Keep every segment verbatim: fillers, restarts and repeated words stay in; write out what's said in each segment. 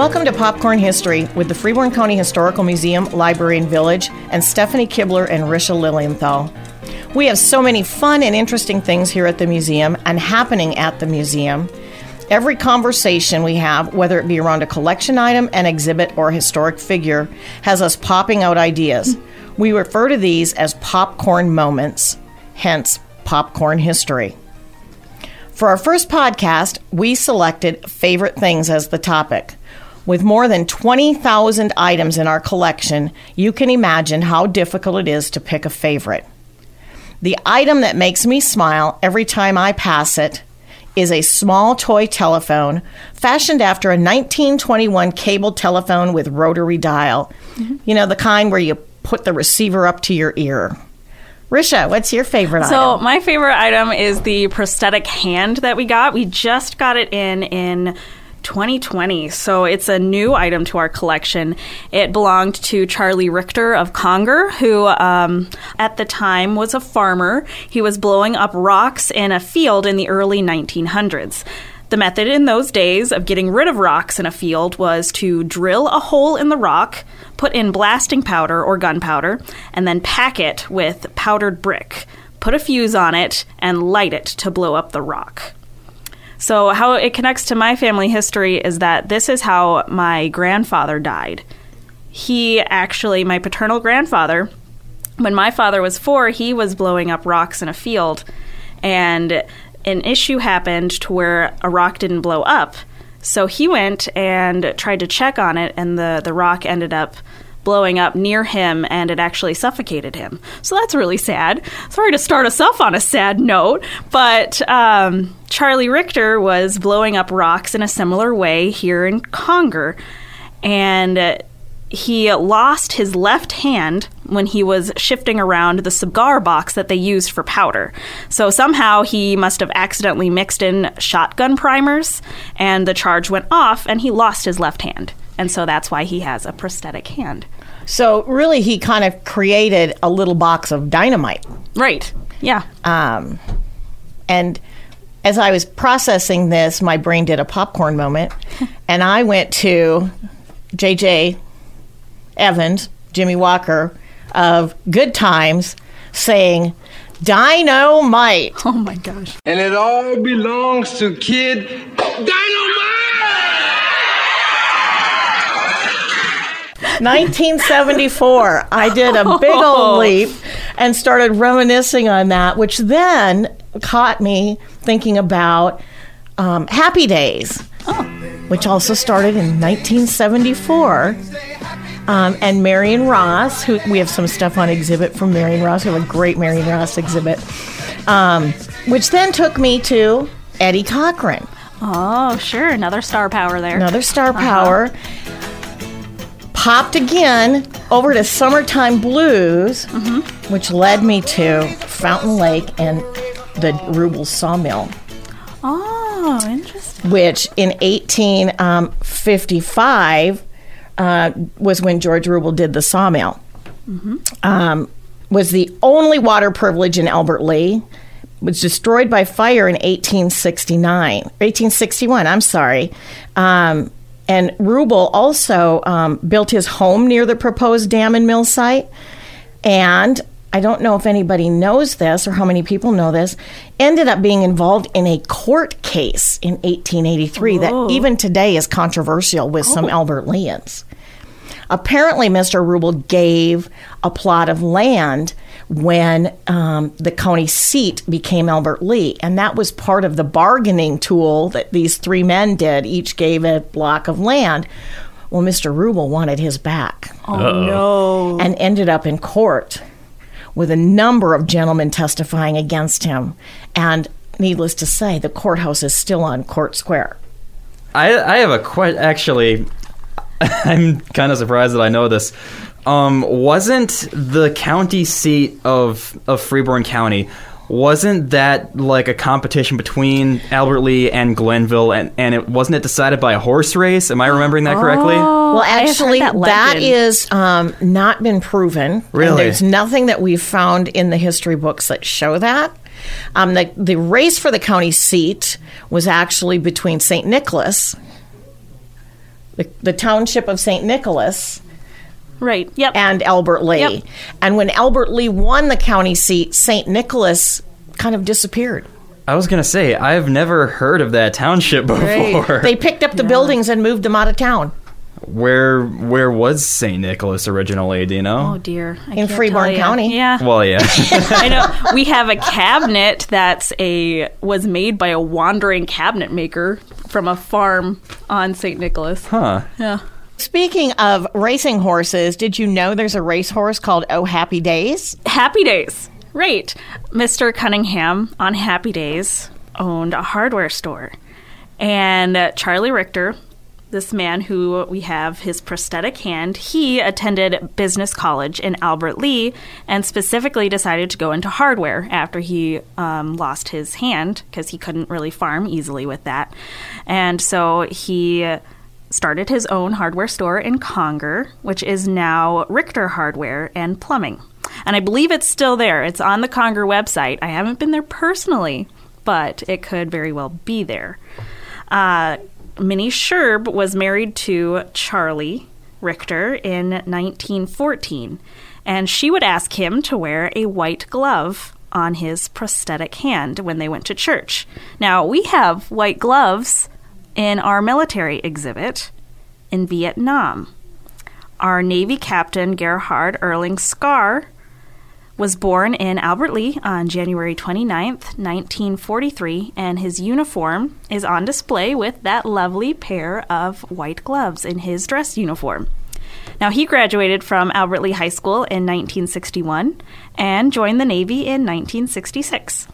Welcome to Popcorn History with the Freeborn County Historical Museum, Library and Village, and Stephanie Kibler and Risha Lilienthal. We have so many fun and interesting things here at the museum and happening at the museum. Every conversation we have, whether it be around a collection item, an exhibit, or a historic figure, has us popping out ideas. We refer to these as popcorn moments, hence popcorn history. For our first podcast, we selected favorite things as the topic. With more than twenty thousand items in our collection, you can imagine how difficult it is to pick a favorite. The item that makes me smile every time I pass it is a small toy telephone fashioned after a nineteen twenty-one cable telephone with rotary dial. Mm-hmm. You know, the kind where you put the receiver up to your ear. Risha, what's your favorite item? So my favorite item is the prosthetic hand that we got. We just got it in in twenty twenty, so it's a new item to our collection. It belonged to Charlie Richter of Conger, who um, at the time was a farmer. He was blowing up rocks in a field in the early nineteen hundreds. The method in those days of getting rid of rocks in a field was to drill a hole in the rock, put in blasting powder or gunpowder, and then pack it with powdered brick, put a fuse on it, and light it to blow up the rock. So how it connects to my family history is that this is how my grandfather died. He actually, my paternal grandfather, when my father was four, he was blowing up rocks in a field, and an issue happened to where a rock didn't blow up. So he went and tried to check on it, and the, the rock ended up blowing up near him, and it actually suffocated him. So that's really sad. Sorry to start us off on a sad note, but um, Charlie Richter was blowing up rocks in a similar way here in Conger, and he lost his left hand when he was shifting around the cigar box that they used for powder. So somehow he must have accidentally mixed in shotgun primers, and the charge went off, and he lost his left hand. And so that's why he has a prosthetic hand. So really, he kind of created a little box of dynamite. Right. Yeah. Um, and as I was processing this, my brain did a popcorn moment. And I went to J J Evans, Jimmy Walker, of Good Times, saying, "Dynamite." Oh, my gosh. And it all belongs to Kid Dynamite. nineteen seventy-four, I did a big old leap and started reminiscing on that, which then caught me thinking about um, Happy Days, oh. which also started in nineteen seventy-four. Um, and Marion Ross, who we have some stuff on exhibit from Marion Ross. We have a great Marion Ross exhibit, um, which then took me to Eddie Cochran. Oh, sure. Another star power there. Another star power. Uh-huh. Hopped again over to Summertime Blues, mm-hmm. which led me to Fountain Lake and the Rubel Sawmill. Oh, interesting. Which in eighteen fifty-five uh, was when George Rubel did the sawmill. Mm-hmm. Um, was the only water privilege in Albert Lea. Was destroyed by fire in eighteen sixty-nine, eighteen sixty-one, I'm sorry. Um, And Rubel also um, built his home near the proposed dam and mill site. And I don't know if anybody knows this or how many people know this, ended up being involved in a court case in eighteen eighty-three Whoa. That even today is controversial with oh. some Albert Leans. Apparently, Mister Rubel gave a plot of land when um, the county seat became Albert Lea. And that was part of the bargaining tool that these three men did. Each gave a block of land. Well, Mister Rubel wanted his back. Oh, Uh-oh. no. And ended up in court with a number of gentlemen testifying against him. And needless to say, the courthouse is still on Court Square. I, I have a question. Actually, I'm kind of surprised that I know this. Um, wasn't the county seat of of Freeborn County, wasn't that like a competition between Albert Lea and Glenville, and, and it wasn't it decided by a horse race? Am I remembering that correctly? Oh, well, actually, that, that is um, not been proven. Really? And there's nothing that we've found in the history books that show that. Um, the, the race for the county seat was actually between Saint Nicholas the, the township of Saint Nicholas. Right. Yep. And Albert Lea. Yep. And when Albert Lea won the county seat, Saint Nicholas kind of disappeared. I was going to say, I've never heard of that township before. Right. They picked up the yeah. buildings and moved them out of town. Where where was Saint Nicholas originally, do you know? Oh, dear. I In Freeborn County. Yeah. Well, yeah. I know. We have a cabinet that's a was made by a wandering cabinet maker from a farm on Saint Nicholas. Huh. Yeah. Speaking of racing horses, did you know there's a racehorse called Oh Happy Days? Happy Days, right. Mister Cunningham on Happy Days owned a hardware store. And uh, Charlie Richter, this man who we have his prosthetic hand, he attended business college in Albert Lea and specifically decided to go into hardware after he um, lost his hand because he couldn't really farm easily with that. And so he started his own hardware store in Conger, which is now Richter Hardware and Plumbing. And I believe it's still there. It's on the Conger website. I haven't been there personally, but it could very well be there. Uh, Minnie Sherb was married to Charlie Richter in nineteen fourteen, and she would ask him to wear a white glove on his prosthetic hand when they went to church. Now, we have white gloves in our military exhibit in Vietnam. Our Navy captain, Gerhard Erling Skar, was born in Albert Lea on January twenty-ninth, nineteen forty-three, and his uniform is on display with that lovely pair of white gloves in his dress uniform. Now, he graduated from Albert Lea High School in nineteen sixty-one and joined the Navy in nineteen sixty-six.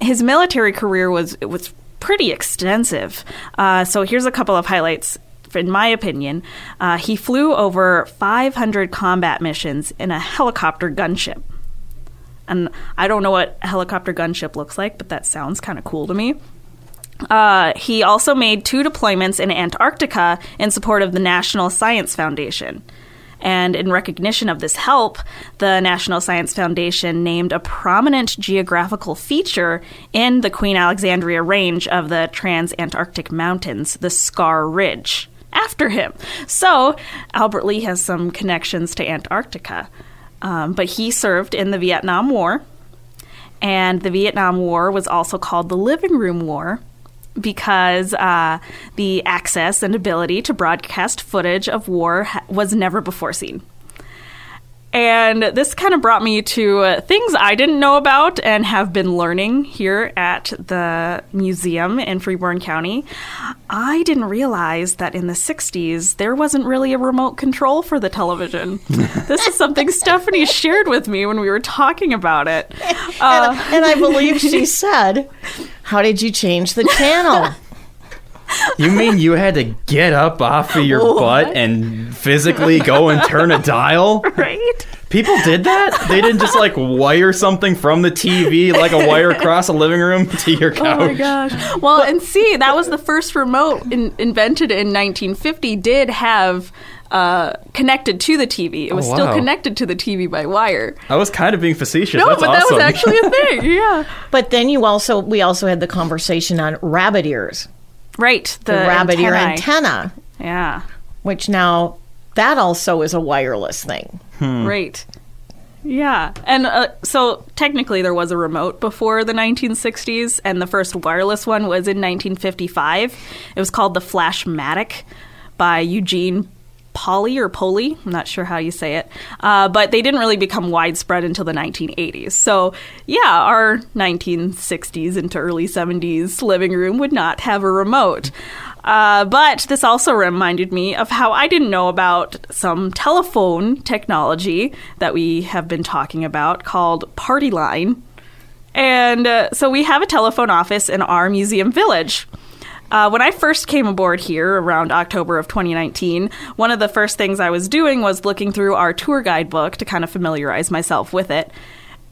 His military career was was. pretty extensive. Uh, so here's a couple of highlights, in my opinion. Uh, he flew over five hundred combat missions in a helicopter gunship. And I don't know what a helicopter gunship looks like, but that sounds kind of cool to me. Uh, he also made two deployments in Antarctica in support of the National Science Foundation. And in recognition of this help, the National Science Foundation named a prominent geographical feature in the Queen Alexandra range of the Trans-Antarctic Mountains, the Scar Ridge, after him. So Albert Lea has some connections to Antarctica. Um, but he served in the Vietnam War. And the Vietnam War was also called the Living Room War, because uh, the access and ability to broadcast footage of war ha- was never before seen. And this kind of brought me to uh, things I didn't know about and have been learning here at the museum in Freeborn County. I didn't realize that in the sixties, there wasn't really a remote control for the television. This is something Stephanie shared with me when we were talking about it. Uh, and, and I believe she said, "How did you change the channel?" You mean you had to get up off of your what? butt and physically go and turn a dial? Right? People did that? They didn't just like wire something from the T V, like a wire across a living room to your couch? Oh my gosh. Well, and see, that was the first remote in, invented in nineteen fifty did have uh, connected to the T V. It was oh, wow. still connected to the T V by wire. I was kind of being facetious. No, That's but awesome. That was actually a thing, yeah. But then you also, we also had the conversation on rabbit ears. Right, the, the rabbit ear antenna. Yeah. Which now, that also is a wireless thing. Hmm. Right. Yeah. And uh, so technically there was a remote before the nineteen sixties, and the first wireless one was in nineteen fifty-five. It was called the Flashmatic by Eugene Polly or Polly. I'm not sure how you say it. Uh, but they didn't really become widespread until the nineteen eighties. So, yeah, our nineteen sixties into early seventies living room would not have a remote. Uh, but this also reminded me of how I didn't know about some telephone technology that we have been talking about called Party Line. And uh, so we have a telephone office in our museum village. Uh, when I first came aboard here around October of twenty nineteen, one of the first things I was doing was looking through our tour guide book to kind of familiarize myself with it.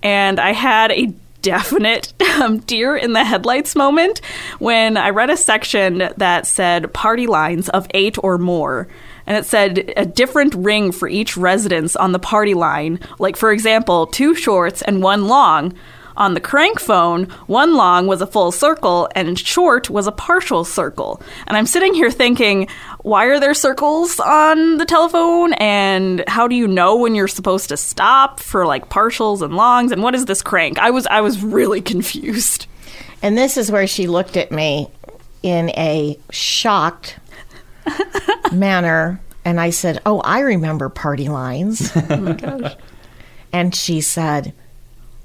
And I had a definite um, deer in the headlights moment when I read a section that said party lines of eight or more. And it said a different ring for each residence on the party line. Like, for example, two shorts and one long. On the crank phone, one long was a full circle and short was a partial circle. And I'm sitting here thinking, why are there circles on the telephone, and how do you know when you're supposed to stop for like partials and longs, and what is this crank? I was I was really confused. And this is where she looked at me in a shocked manner, and I said, "Oh, I remember party lines." Oh my gosh. And she said,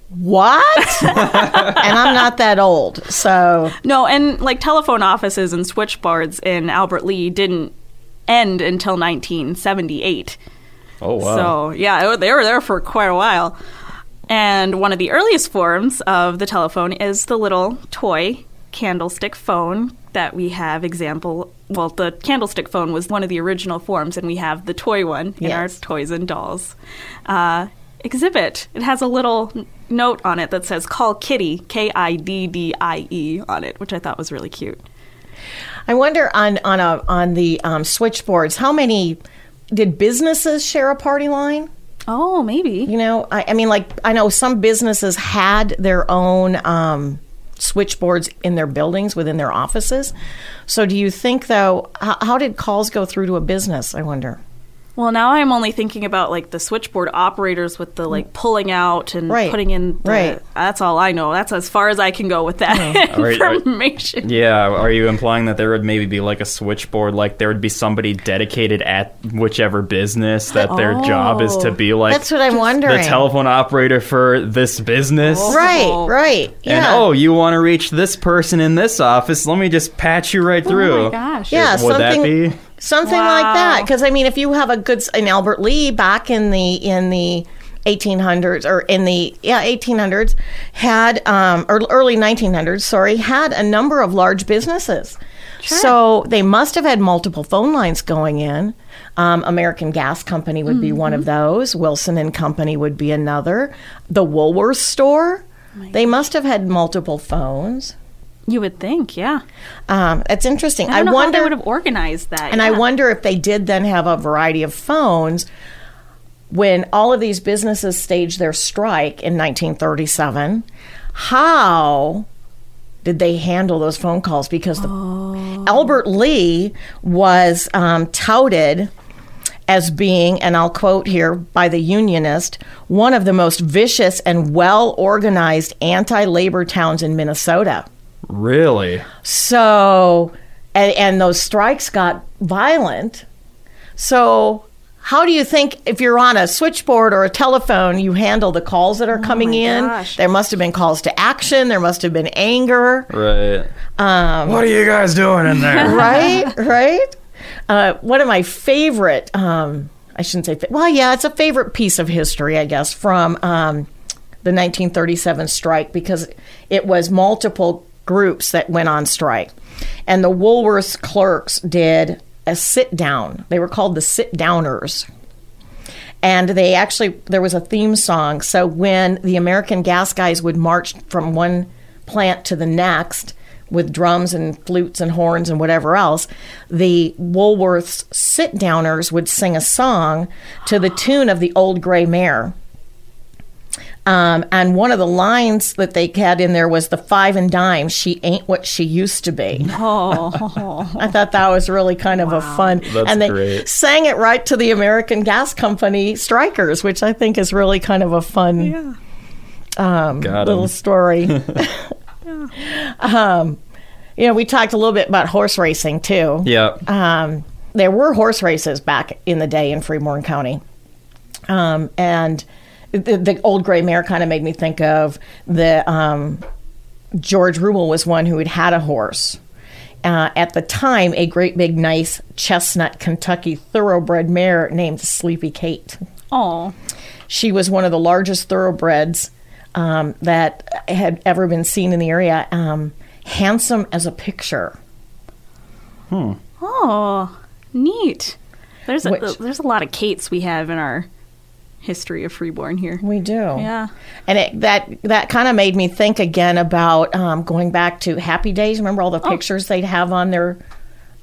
"What?" And I'm not that old, so... No, and, like, telephone offices and switchboards in Albert Lea didn't end until nineteen seventy-eight. Oh, wow. So, yeah, they were there for quite a while. And one of the earliest forms of the telephone is the little toy candlestick phone that we have example... Well, the candlestick phone was one of the original forms, and we have the toy one in yes. our Toys and Dolls Uh exhibit. It has a little note on it that says "Call Kitty," K I D D I E on it, which I thought was really cute. I wonder on on a on the um, switchboards, how many did businesses share a party line? Oh, maybe. You know, I, I mean, like I know some businesses had their own um, switchboards in their buildings within their offices. So, do you think though, how, how did calls go through to a business? I wonder. Well, now I'm only thinking about, like, the switchboard operators with the, like, pulling out and right. putting in. The, right. That's all I know. That's as far as I can go with that mm-hmm. information. Are, are, yeah. Are you implying that there would maybe be, like, a switchboard, like, there would be somebody dedicated at whichever business that oh. their job is to be, like... That's what I'm wondering. The telephone operator for this business. Oh. Right, right. Yeah. And, oh, you want to reach this person in this office? Let me just patch you right through. Oh, my gosh. Yeah, would something... that be... Something wow. like that, because I mean, if you have a good in Albert Lea back in the in the eighteen hundreds or in the yeah eighteen hundreds had um, or early nineteen hundreds, sorry, had a number of large businesses, sure. so they must have had multiple phone lines going in. Um, American Gas Company would mm-hmm. be one of those. Wilson and Company would be another. The Woolworth Store, oh they must have had multiple phones. You would think, yeah. Um, that's interesting. I, don't know I wonder how they would have organized that. And yeah. I wonder if they did then have a variety of phones when all of these businesses staged their strike in nineteen thirty-seven. How did they handle those phone calls? Because the oh. Albert Lea was um, touted as being, and I'll quote here by the Unionist, one of the most vicious and well-organized anti-labor towns in Minnesota. Really? So, and, and those strikes got violent. So, how do you think if you're on a switchboard or a telephone, you handle the calls that are coming oh in? Gosh. There must have been calls to action. There must have been anger. Right. Um, what are you guys doing in there? Right, right. Uh, one of my favorite, um, I shouldn't say, fa- well, yeah, it's a favorite piece of history, I guess, from um, the nineteen thirty-seven strike, because it was multiple groups that went on strike. And the Woolworths clerks did a sit-down. They were called the sit-downers. And they actually, there was a theme song. So when the American Gas guys would march from one plant to the next with drums and flutes and horns and whatever else, the Woolworths sit-downers would sing a song to the tune of the Old Gray Mare. Um, and one of the lines that they had in there was the five and dime, she ain't what she used to be. Oh. I thought that was really kind of wow. a fun. That's and they great. Sang it right to the American Gas Company strikers, which I think is really kind of a fun yeah. um, little story. yeah. um, you know, we talked a little bit about horse racing, too. Yeah. Um, there were horse races back in the day in Freeborn County. Um, and... The, the Old Gray Mare kind of made me think of the um, George Rubel was one who had had a horse. Uh, at the time, a great big, nice chestnut Kentucky thoroughbred mare named Sleepy Kate. Oh, she was one of the largest thoroughbreds um, that had ever been seen in the area. Um, handsome as a picture. Hmm. Oh, neat. There's a, Which, there's a lot of Kates we have in our history of Freeborn here. We do. Yeah. And it, that that kind of made me think again about um, going back to Happy Days. Remember all the oh. pictures they'd have on their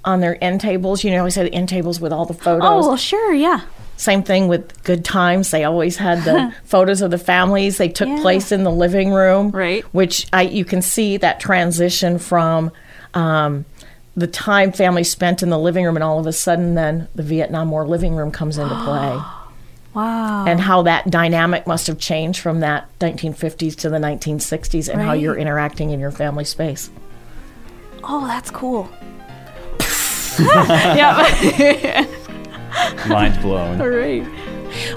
on their end tables? You know, we said end tables with all the photos. Oh, well, sure, yeah. Same thing with Good Times. They always had the photos of the families. They took yeah. place in the living room. Right. Which I you can see that transition from um, the time families spent in the living room, and all of a sudden then the Vietnam War living room comes into play. Wow. And how that dynamic must have changed from that nineteen fifties to the nineteen sixties, and right. how you're interacting in your family space. Oh, that's cool. Yeah. Mind blown. All right.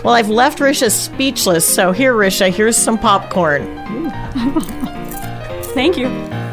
Well, I've left Risha speechless, so here, Risha, here's some popcorn. Thank you.